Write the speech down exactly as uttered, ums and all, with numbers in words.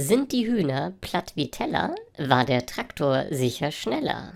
Sind die Hühner platt wie Teller, war der Traktor sicher schneller.